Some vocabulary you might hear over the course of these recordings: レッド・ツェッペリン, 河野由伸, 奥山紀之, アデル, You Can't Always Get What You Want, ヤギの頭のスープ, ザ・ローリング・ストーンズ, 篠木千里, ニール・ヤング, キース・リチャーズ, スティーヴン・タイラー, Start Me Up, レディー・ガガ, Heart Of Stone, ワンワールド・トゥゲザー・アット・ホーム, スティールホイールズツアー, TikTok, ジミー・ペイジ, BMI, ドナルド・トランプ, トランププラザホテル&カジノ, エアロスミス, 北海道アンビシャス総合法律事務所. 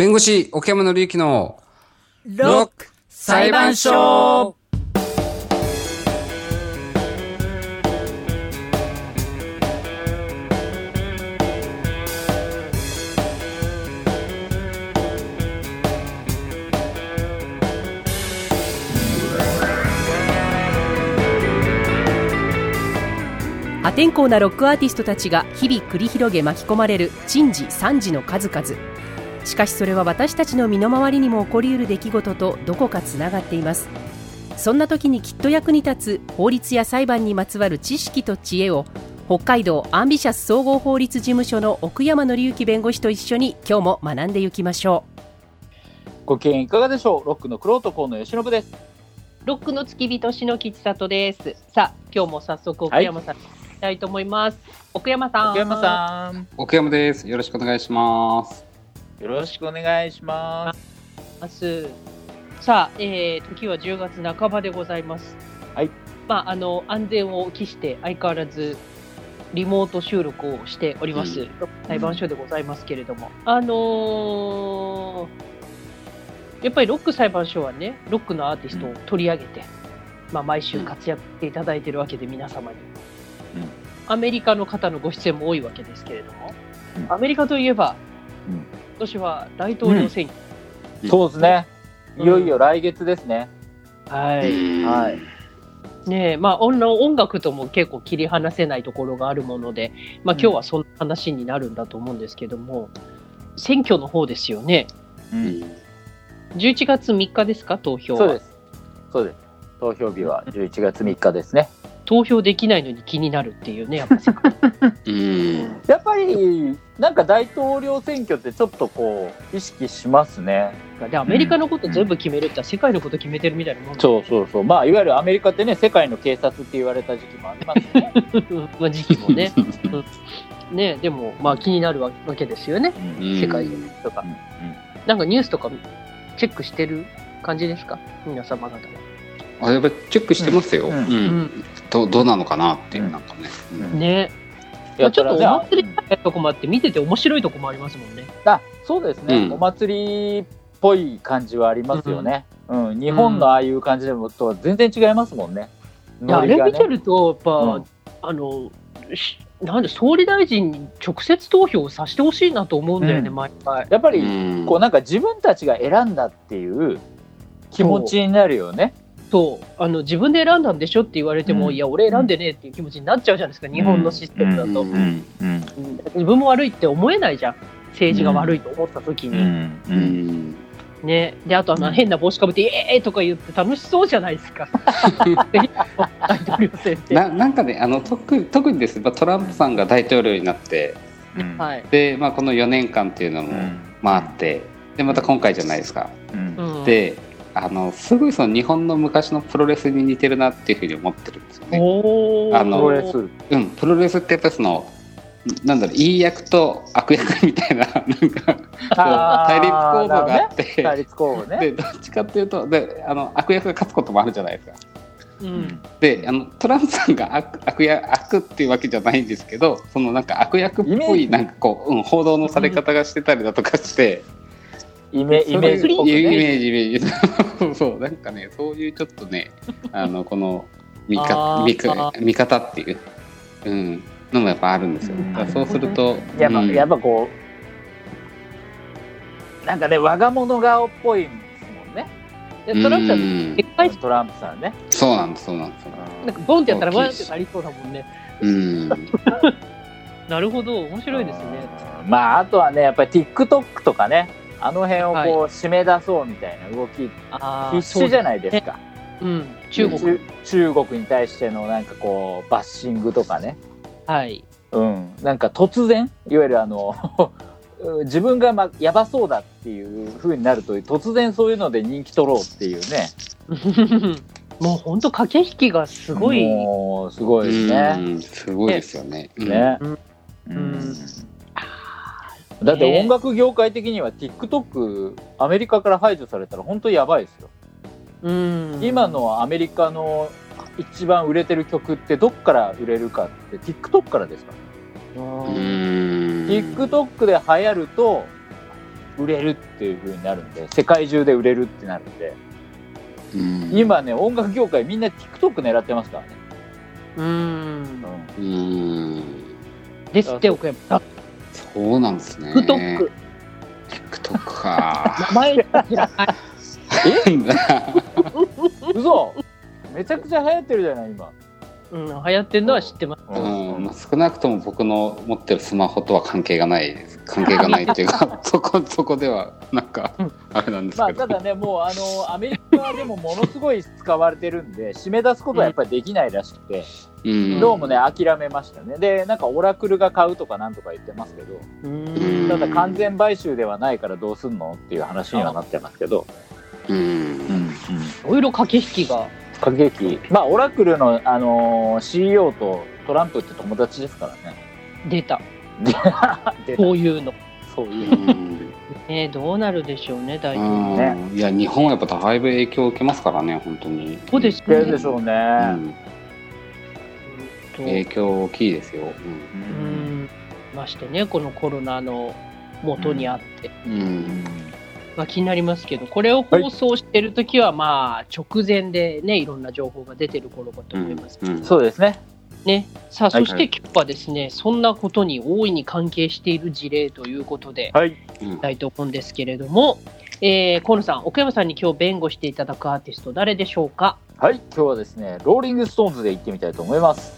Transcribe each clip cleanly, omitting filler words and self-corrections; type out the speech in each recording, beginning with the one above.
弁護士奥山紀之のロック裁判所。破天荒なロックアーティストたちが日々繰り広げ巻き込まれる珍事惨事の数々。しかしそれは私たちの身の回りにも起こりうる出来事とどこかつながっています。そんな時にきっと役に立つ法律や裁判にまつわる知識と知恵を北海道アンビシャス総合法律事務所の奥山紀之弁護士と一緒に今日も学んでいきましょう。ご機嫌いかがでしょう。ロックのクロート河野由伸です。ロックの付き人篠木千里です。さあ今日も早速奥山さんに行きたいと思います。奥山さん。奥山です。よろしくお願いします。よろしくお願いします。さあ、時は10月半ばでございます。はい。安全を期して相変わらずリモート収録をしております、裁判所でございますけれども、やっぱりロック裁判所はね、ロックのアーティストを取り上げて、毎週活躍していただいているわけで皆様に、アメリカの方のご出演も多いわけですけれども、アメリカといえば、今年は大統領選挙、そうですね、いよいよ来月ですね、はい、はい、ねえ、音楽とも結構切り離せないところがあるもので、今日はそんな話になるんだと思うんですけども、選挙の方ですよね、11月3日ですか、投票は。そうです。投票日は11月3日ですね。投票できないのに気になるっていうね、やっぱりなんか大統領選挙ってちょっとこう意識しますね。でアメリカのこと全部決めるって世界のこと決めてるみたいなもん、そう、いわゆるアメリカってね、世界の警察って言われた時期もありますね時期もねね、でも気になるわけですよね、世界とか、なんかニュースとかチェックしてる感じですか、皆様方は。やっぱりチェックしてますよ、どうなのかなっていう、なんかね、ちょっとお祭りみたいなとこもあって、見てて面白いとこもありますもんね。そうですね、お祭りっぽい感じはありますよね、日本のああいう感じでもとは全然違いますもんね、あれ見てるとやっぱ、なんで総理大臣に直接投票をさせてほしいなと思うんだよね、毎回。やっぱりこうなんか自分たちが選んだっていう気持ちになるよね。そう、自分で選んだんでしょって言われても、いや俺選んでねえっていう気持ちになっちゃうじゃないですか、日本のシステムだと、自分も悪いって思えないじゃん、政治が悪いと思った時に、ね、であと変な帽子かぶってイエーとか言って楽しそうじゃないですか大統領選ってなんかね、特にですね、トランプさんが大統領になって、で、この4年間っていうのも、あって、でまた今回じゃないですか、すごいその日本の昔のプロレスに似てるなっていうふうに思ってるんですよね。プロレス、プロレスってやっぱりそのなんだろう、いい役と悪役みたい なんか対立候補があって、対立候補ね、でどっちかっていうとで悪役が勝つこともあるじゃないですか、でトランプさんが 悪っていうわけじゃないんですけど、そのなんか悪役っぽいなんかこう、報道のされ方がしてたりだとかして。イメージそうなんかね、そういうちょっとねこの見方っていう、のもやっぱあるんですよ。そうするとやっぱこうなんかね、我が物顔っぽいんですもんね。トランプさんでっかいトランプさんね。そうなんです。なんかボンってやったらワンってなりそうだもんね。なるほど、面白いですね。あとはね、やっぱり TikTok とかね。あの辺をこう締め出そうみたいな動き、必死じゃないですか。中国に対してのなんかこうバッシングとかね。なんか突然、いわゆる自分がやばそうだっていう風になると、突然そういうので人気取ろうっていうね。もう本当駆け引きがすごい。もうすごいですね。すごいですよね。だって音楽業界的には TikTok アメリカから排除されたら本当にやばいですよ。今のアメリカの一番売れてる曲ってどっから売れるかって TikTok からですから。TikTok で流行ると売れるっていう風になるんで、世界中で売れるってなるんで、うん、今ね音楽業界みんな TikTok 狙ってますからね。ですっておけば。そうなんですね。TikTok か。前知らない。嘘。めちゃくちゃ流行ってるじゃない今。うん、流行ってるのは知ってます。うん、まあ、少なくとも僕の持ってるスマホとは関係がないです。関係がないっていうかそこではなんかあれなんですけど、まあ、ただねもうアメリカはでもものすごい使われてるんで締め出すことはやっぱりできないらしくて、うん、どうもね諦めましたね。でなんかオラクルが買うとかなんとか言ってますけど、うん、ただ完全買収ではないからどうすんのっていう話にはなってますけど、うんうん、いろいろ駆け引きがまあオラクルの、CEO とトランプって友達ですからね。出たそういうのね、どうなるでしょうね大統領ね。いや日本はやっぱだいぶ影響を受けますからね本当に。そうですね。でしょうね、うん、影響大きいですよ、うんうん、ましてねこのコロナの元にあって、うんうんまあ、気になりますけどこれを放送してるときはまあ直前でねいろんな情報が出てる頃かと思います、うんうん、そうですねね、さあそして今日はですね、はいはい、そんなことに大いに関係している事例ということで、はい、いきたいと思うんですけれども、河野さん奥山さんに今日弁護していただくアーティスト誰でしょうか。はい、今日はですねローリングストーンズで行ってみたいと思います。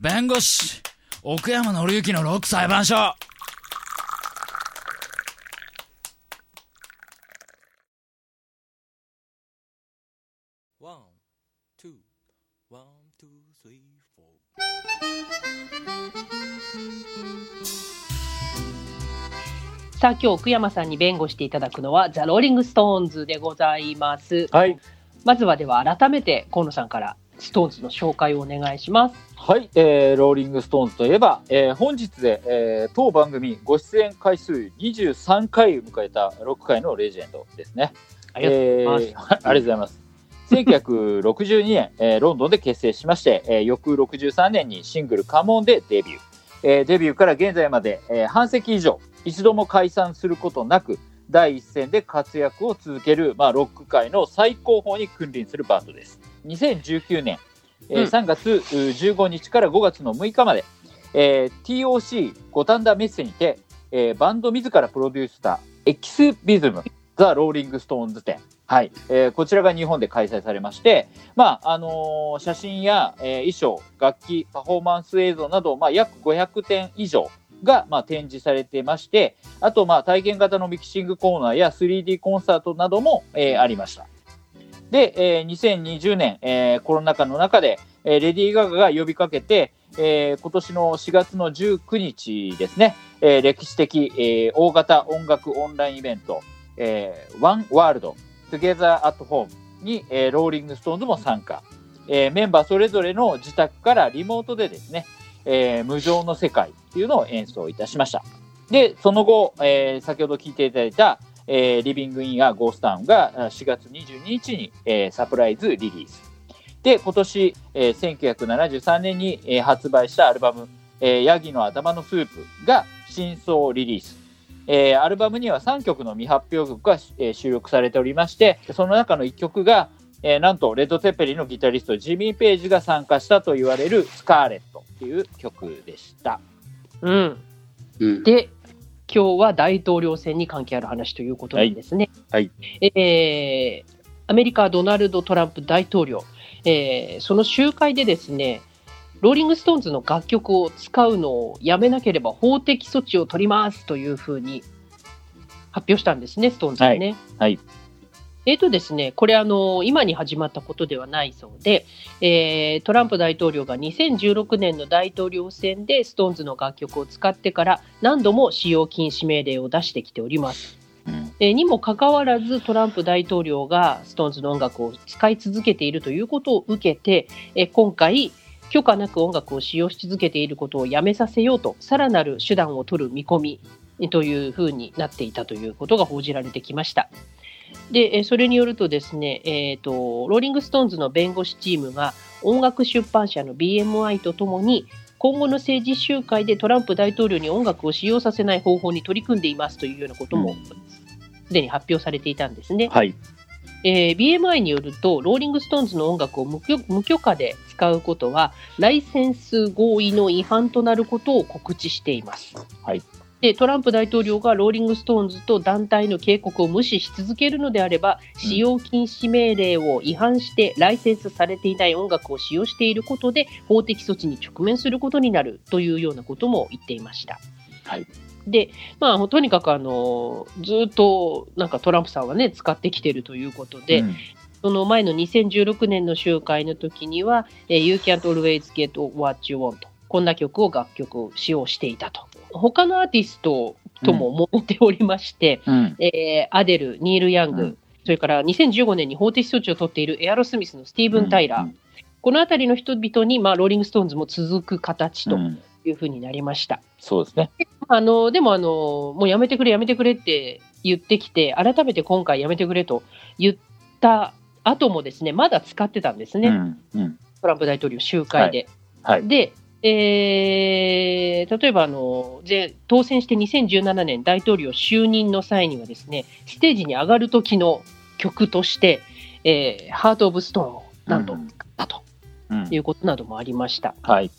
弁護士奥山紀之のロック裁判所。さあ今日奥山さんに弁護していただくのはザ・ローリング・ストーンズでございます、はい、まずはでは改めて河野さんからストーンズの紹介をお願いします。はい、ローリング・ストーンズといえば、本日で、当番組ご出演回数23回を迎えたロック界のレジェンドですね。ありがとうございます、ありがとうございます1962年、ロンドンで結成しまして、翌63年にシングルカモンでデビュー、デビューから現在まで、半世紀以上一度も解散することなく第一線で活躍を続ける、まあ、ロック界の最高峰に君臨するバンドです。2019年、3月15日から5月の6日まで、TOC 五反田メッセにて、バンド自らプロデュースしたエキスビズムザ・ローリングストーンズ展、はいこちらが日本で開催されまして、まあ写真や、衣装、楽器、パフォーマンス映像など、まあ、約500点以上が、まあ、展示されてまして、あと、まあ、体験型のミキシングコーナーや 3D コンサートなども、ありました。で、2020年、コロナ禍の中で、レディー・ガガが呼びかけて、今年の4月の19日ですね、歴史的、大型音楽オンラインイベント、ワンワールドTogether at Home に、ローリングストーンズも参加、メンバーそれぞれの自宅からリモートでですね、無常の世界っていうのを演奏いたしました。でその後、先ほど聴いていただいた、リビングインやゴースタウンが4月22日に、サプライズリリースで今年、1973年に、発売したアルバム、ヤギの頭のスープが新装リリース。アルバムには3曲の未発表曲が、収録されておりまして、その中の1曲が、なんとレッド・ツェッペリンのギタリストジミー・ペイジが参加したと言われるスカーレットという曲でした、うんうん、で今日は大統領選に関係ある話ということなんですね、はいはいアメリカドナルド・トランプ大統領、その集会でですねローリングストーンズの楽曲を使うのをやめなければ法的措置を取りますというふうに発表したんですね、ストーンズはね。はいはい、ですね、これ今に始まったことではないそうで、トランプ大統領が2016年の大統領選でストーンズの楽曲を使ってから何度も使用禁止命令を出してきております。にもかかわらずトランプ大統領がストーンズの音楽を使い続けているということを受けて、今回許可なく音楽を使用し続けていることをやめさせようとさらなる手段を取る見込みというふうになっていたということが報じられてきました。でそれによるとですね、ローリングストーンズの弁護士チームが音楽出版社の BMI とともに今後の政治集会でトランプ大統領に音楽を使用させない方法に取り組んでいますというようなこともすでに発表されていたんですね、はい。BMI によるとローリングストーンズの音楽を無許可で使うことはライセンス合意の違反となることを告知しています、はい。でトランプ大統領がローリングストーンズと団体の警告を無視し続けるのであれば、使用禁止命令を違反してライセンスされていない音楽を使用していることで法的措置に直面することになるというようなことも言っていました、はい。でまあ、とにかくずっとなんかトランプさんは、ね、使ってきているということで、うん、その前の2016年の集会の時には You Can't Always Get What You Want こんな曲を楽曲使用していたと他のアーティストとも揉めておりまして、うんアデル、ニール・ヤング、うん、それから2015年に法的措置を取っているエアロスミスのスティーブン・タイラー、うん、このあたりの人々に、まあ、ローリング・ストーンズも続く形というふうになりました、うん、そうですね。でももうやめてくれやめてくれって言ってきて改めて今回やめてくれと言った後もですねまだ使ってたんですね、うんうん、トランプ大統領集会で、はいはい、で例えば当選して2017年大統領就任の際にはですねステージに上がる時の曲として、ハートオブストーンをなんと使ったと、うん、いうことなどもありました、うん、はい。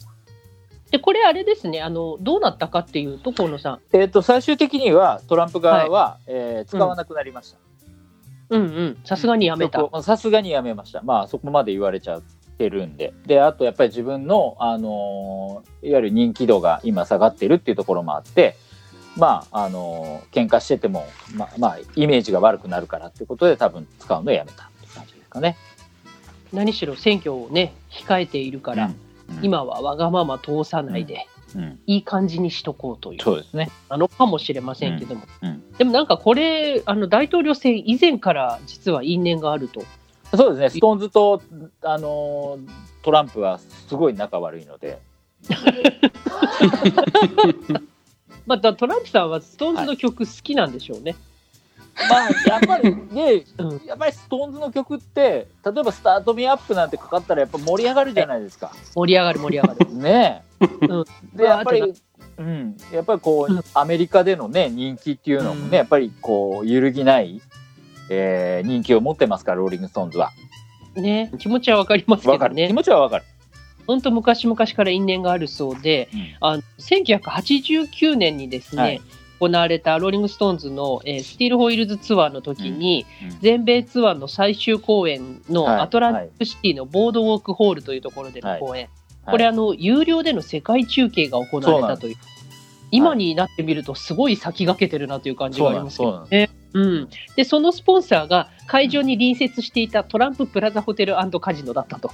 でこれあれですねどうなったかっていうと河野さん、最終的にはトランプ側は、はい使わなくなりましたさすがにやめたさすがにやめました、まあ、そこまで言われちゃうてるんで、であとやっぱり自分の、いわゆる人気度が今下がってるっていうところもあってまあ喧嘩してても、まあ、イメージが悪くなるからってことで多分使うのをやめたって感じですかね。何しろ選挙をね控えているから、うんうん、今はわがまま通さないで、うんうん、いい感じにしとこうというそうですねかもしれませんけども、うんうん、でもなんかこれ大統領選以前から実は因縁があるとそうですね。ストーンズと、トランプはすごい仲悪いので、まあ、トランプさんはストーンズの曲好きなんでしょうね、はいまあ、やっぱりストーンズの曲って例えばスタートミーアップなんてかかったらやっぱ盛り上がるじゃないですか。盛り上がるねえ、うん、でやっぱりこうアメリカでの、ね、人気っていうのもね、うん、やっぱりこう揺るぎない人気を持ってますからローリングストーンズは、ね、気持ちは分かりますけどね分かる気持ちは分かる本当昔々から因縁があるそうで、うん、1989年にですね、はい、行われたローリングストーンズの、スティールホイールズツアーの時に、うんうん、全米ツアーの最終公演のアトランティックシティのボードウォークホールというところでの公演、はいはい、これ有料での世界中継が行われたという今になってみるとすごい先駆けてるなという感じがありますけどねうん、でそのスポンサーが会場に隣接していたトランププラザホテル&カジノだったと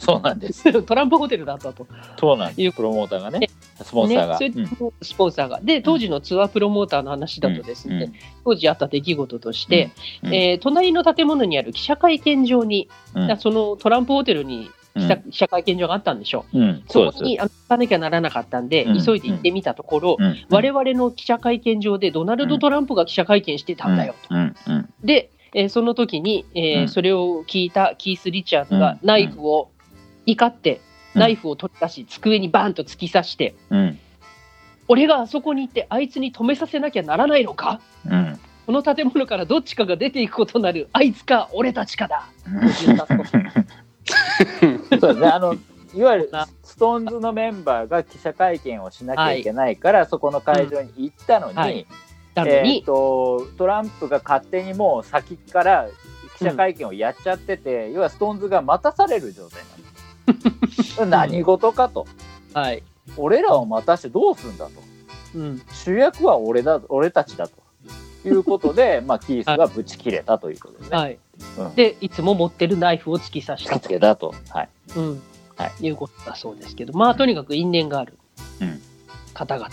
そうなんですトランプホテルだったとそうなんですプロモーターがねスポンサーが、ねうん、スポンサーがで当時のツアープロモーターの話だとですね、うんうん、当時あった出来事として、うんうん隣の建物にある記者会見場に、うん、そのトランプホテルに記者会見場があったんでしょう、うん、そこに行かなきゃならなかったんで、うん、急いで行ってみたところ、うん、我々の記者会見場でドナルド・トランプが記者会見してたんだよと、うんうん、で、その時に、それを聞いたキース・リチャーズがナイフを怒ってナイフを取り出し机にバーンと突き刺して、うん、俺があそこに行ってあいつに止めさせなきゃならないのか、うん、この建物からどっちかが出ていくことになるあいつか俺たちかだと言ったとそうですね、いわゆるストーンズのメンバーが記者会見をしなきゃいけないから、はい、そこの会場に行ったのに、うんはい、トランプが勝手にもう先から記者会見をやっちゃってて、うん、要はストーンズが待たされる状態なんです何事かと、はい、俺らを待たしてどうすんだと、うん、主役は俺たちだということで、まあ、キースがぶち切れたということですね、はいうん、でいつも持ってるナイフを突き刺したということだそうですけど、まあ、とにかく因縁がある方々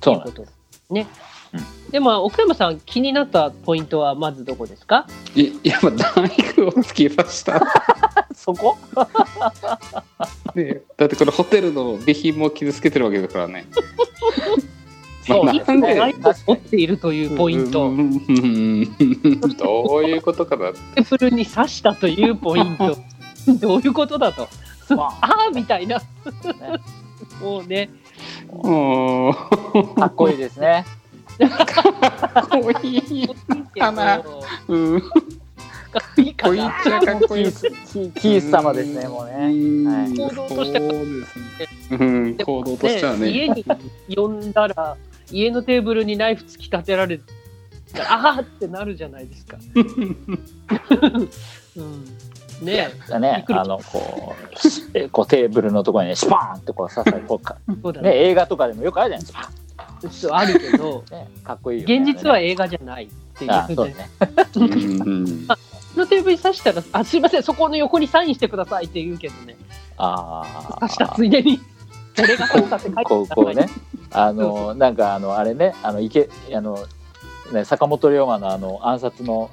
ということですね。でも奥山さん気になったポイントはまずどこですか？いやナイフを突き刺したそこね、だってこれホテルの備品も傷つけてるわけだからねいつもナイフを持っているというポイントどういうことかなテーブルに刺したというポイントどういうことだとあーみたいなもうね、かっこいいですね。かっこいいかな。うん。かっこいいかな。かっこいい。キース様ですね、もうね。行動としてはね。行動としてはね。家に呼んだら家のテーブルにナイフ突き立てられて、あーってなるじゃないですか。うん。ねえ、ね、あのこうテーブルのところにシュパーンってこう刺さる効果、ね、映画とかでもよくあるじゃないですか。そうあるけど、ね、かっこいいよね。現実は映画じゃないっていうことで、ね、のテーブルに刺したら、あ、すいません、そこの横にサインしてくださいって言うけどね。あ、刺したついでに俺が刺したって書いてこうね、なんかあれね、池ね、坂本龍馬の暗殺の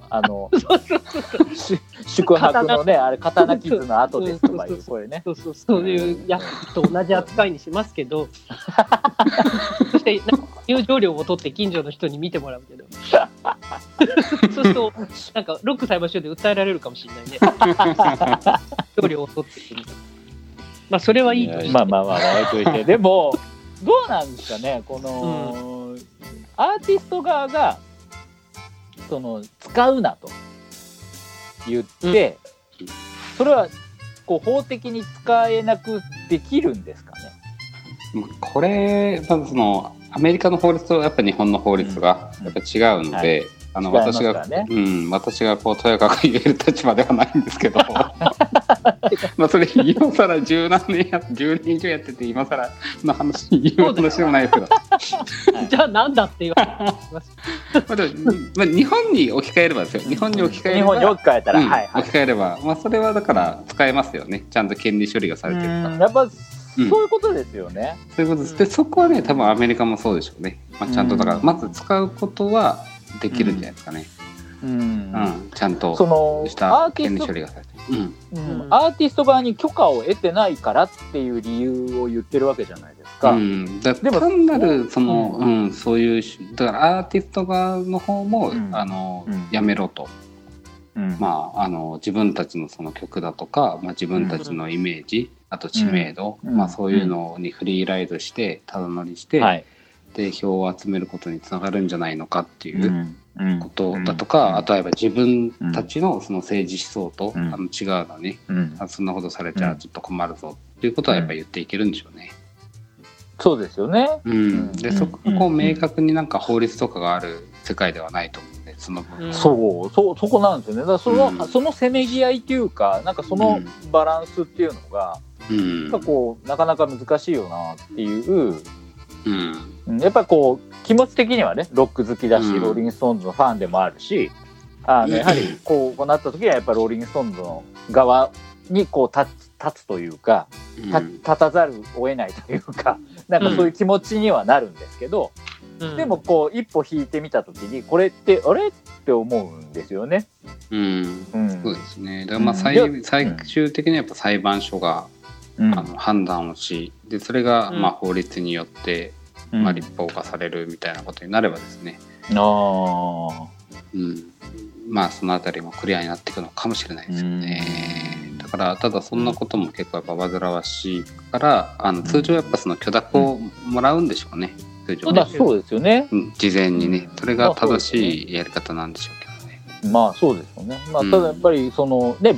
宿泊のね、あれ刀傷の跡ですとかいうこれね、そういうやつと同じ扱いにしますけど、そして入場料を取って近所の人に見てもらうけど、そうするとなんかロック裁判所で訴えられるかもしれないね。入場料を取ってみたいな、まあそれはいいとして、まあまあまあ置いといて、でもどうなんですかね、この、うん、アーティスト側がその使うなと言って、うん、それはこう法的に使えなくできるんですかね。これ多分そのアメリカの法律とやっぱ日本の法律がやっぱ違うので、私がこうとやかく言える立場ではないんですけど、まあそれ今さら10年以上やってて今さらの話でもないですけど、じゃあなんだって言われます。まあ日本に置き換えればですよ。日本に置き換えれば、日本に置き換えたら、はいはい、置き換えれば、まあそれはだから使えますよね。ちゃんと権利処理がされてるから。やっぱそういうことですよね。そういうことです。でそこはね、多分アメリカもそうでしょうね。まあちゃんとだからまず使うことはできるんじゃないですかね。うん、ちゃんとした権利処理がされてる、アーティスト側に許可を得てないからっていう理由を言ってるわけじゃないですか。だから単なるその、そういうだからアーティスト側の方も、やめろと、まあ、自分たちのその曲だとか、まあ、自分たちのイメージ、あと知名度、まあ、そういうのにフリーライドしてただ乗りして、で票を集めることにつながるんじゃないのかっていう。ことだとか、あとはやっぱ自分たちのその政治思想と違うのに、そんなことされちゃちょっと困るぞっていうことはやっぱ言っていけるんでしょうね。そうですよね。でそこがこう明確になんか法律とかがある世界ではないと思うんで、その分、そこなんですよね。だからそのせめぎ合いというか、なんかそのバランスっていうのが、こうなかなか難しいよなっていう。やっぱこう気持ち的にはね、ロック好きだし、ローリングストーンズのファンでもあるし、やはりこうなった時はやっぱりローリングストーンズの側にこう立つというか、立たざるを得ないというか、なんかそういう気持ちにはなるんですけど、でもこう一歩引いてみた時にこれってあれって思うんですよね。そうですね。だからまあ最終的にはやっぱ裁判所が判断をし、でそれがまあ法律によってまあ立法化されるみたいなことになればですね、まあそのあたりもクリアになっていくのかもしれないですよね。だからただそんなことも結構煩わしいから、通常やっぱその許諾をもらうんでしょうね。通常はそうですよね、事前にね。それが正しいやり方なんでしょうけどね。まあそうですよね。まあただやっぱりそのね、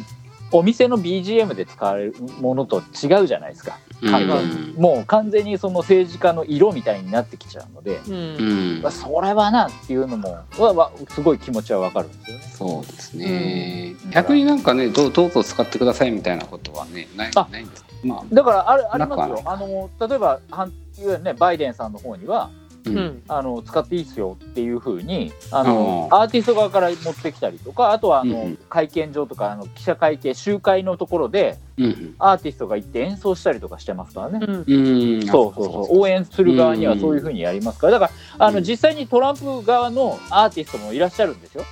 お店の BGM で使われるものと違うじゃないですか。もう完全にその政治家の色みたいになってきちゃうので、それはなっていうのもすごい気持ちはわかるんですよね。そうですね。逆になんかね、どうぞ使ってくださいみたいなことはね、ないんですか。まあだからありますよ。例えばいわゆるね、バイデンさんの方には、使っていいですよっていう風にアーティスト側から持ってきたりとか、あとは会見場とか記者会見集会のところでアーティストが行って演奏したりとかしてますからね。応援する側にはそういう風にやりますから。だから実際にトランプ側のアーティストもいらっしゃるんですよ。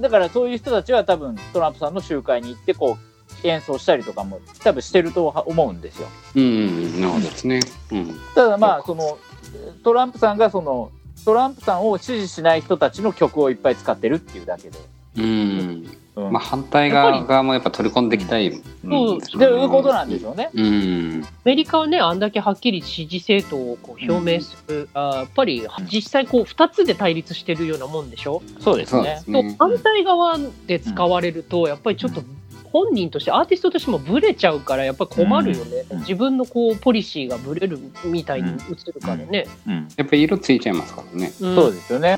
だからそういう人たちは多分トランプさんの集会に行ってこう演奏したりとかも多分してると思うんですよ。ただまあそのトランプさんがトランプさんを支持しない人たちの曲をいっぱい使ってるっていうだけで、うんまあ、反対側もやっぱ取り込んでいきたい、うん、そういうことなんでしょうね、うん、アメリカはねあんだけはっきり支持政党をこう表明する、うん、あやっぱり実際こう2つで対立してるようなもんでしょ、うん、そうですねと反対側で使われるとやっぱりちょっと本人としてアーティストとしてもブレちゃうからやっぱり困るよね、うん、自分のこうポリシーがブレるみたいに映るからね、うんうん、やっぱり色ついちゃいますからね、うん、そうですよね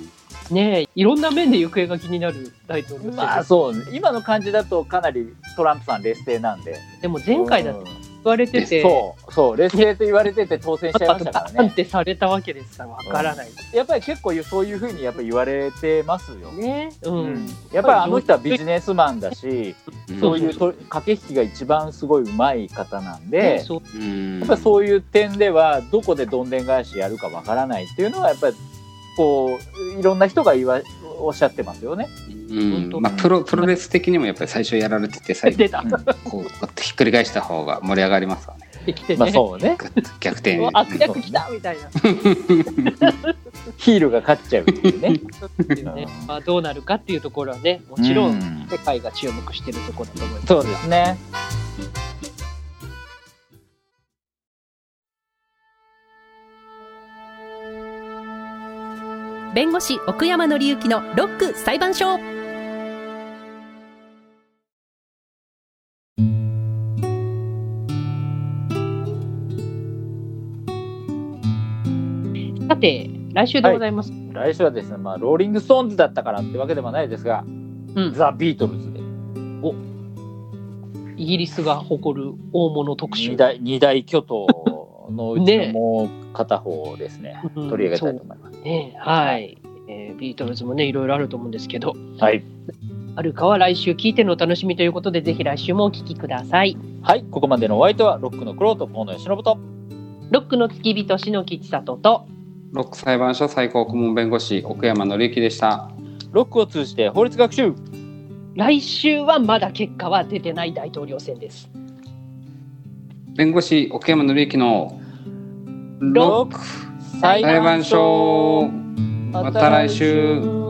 ね、いろんな面で行方が気になる大統領、まあそうね、今の感じだとかなりトランプさん劣勢なんででも前回だって言われてて、うん、そう劣勢と言われてて当選しちゃいましたからねなんてされたわけですからわからない、うん、やっぱり結構そういうふうにやっぱ言われてますよね、うんうん、やっぱりあの人はビジネスマンだし、うん、そういう駆け引きが一番すごい上手い方なんで、うん、やっぱそういう点ではどこでどんでん返しやるかわからないっていうのはやっぱりこういろんな人がおっしゃってますよね、うんまあ、プロレス的にもやっぱり最初やられてて最後こうひっくり返した方が盛り上がりますよねできてね、まあそうね、逆転悪役来たみたいなヒールが勝っちゃうっていうね、まあ、どうなるかっていうところはねもちろん世界が注目してるところだと思います、うん、そうですね弁護士奥山紀之のロック裁判所。さて来週でございます、はい、来週はですね、まあ、ローリングストーンズだったからってわけではないですが、うん、ザ・ビートルズでおイギリスが誇る大物特集二大巨頭のうちのもう片方ですね取り上げたいと思います、うんはいビートルズもねいろいろあると思うんですけど、はい、あるかは来週聞いてのお楽しみということでぜひ来週もお聞きください。はいここまでのお相手はロックのクロート河野由伸とロックの付き人篠木千里とロック裁判所最高顧問弁護士奥山紀之でした。ロックを通じて法律学習来週はまだ結果は出てない大統領選です。弁護士奥山紀之のロック裁判所また来週。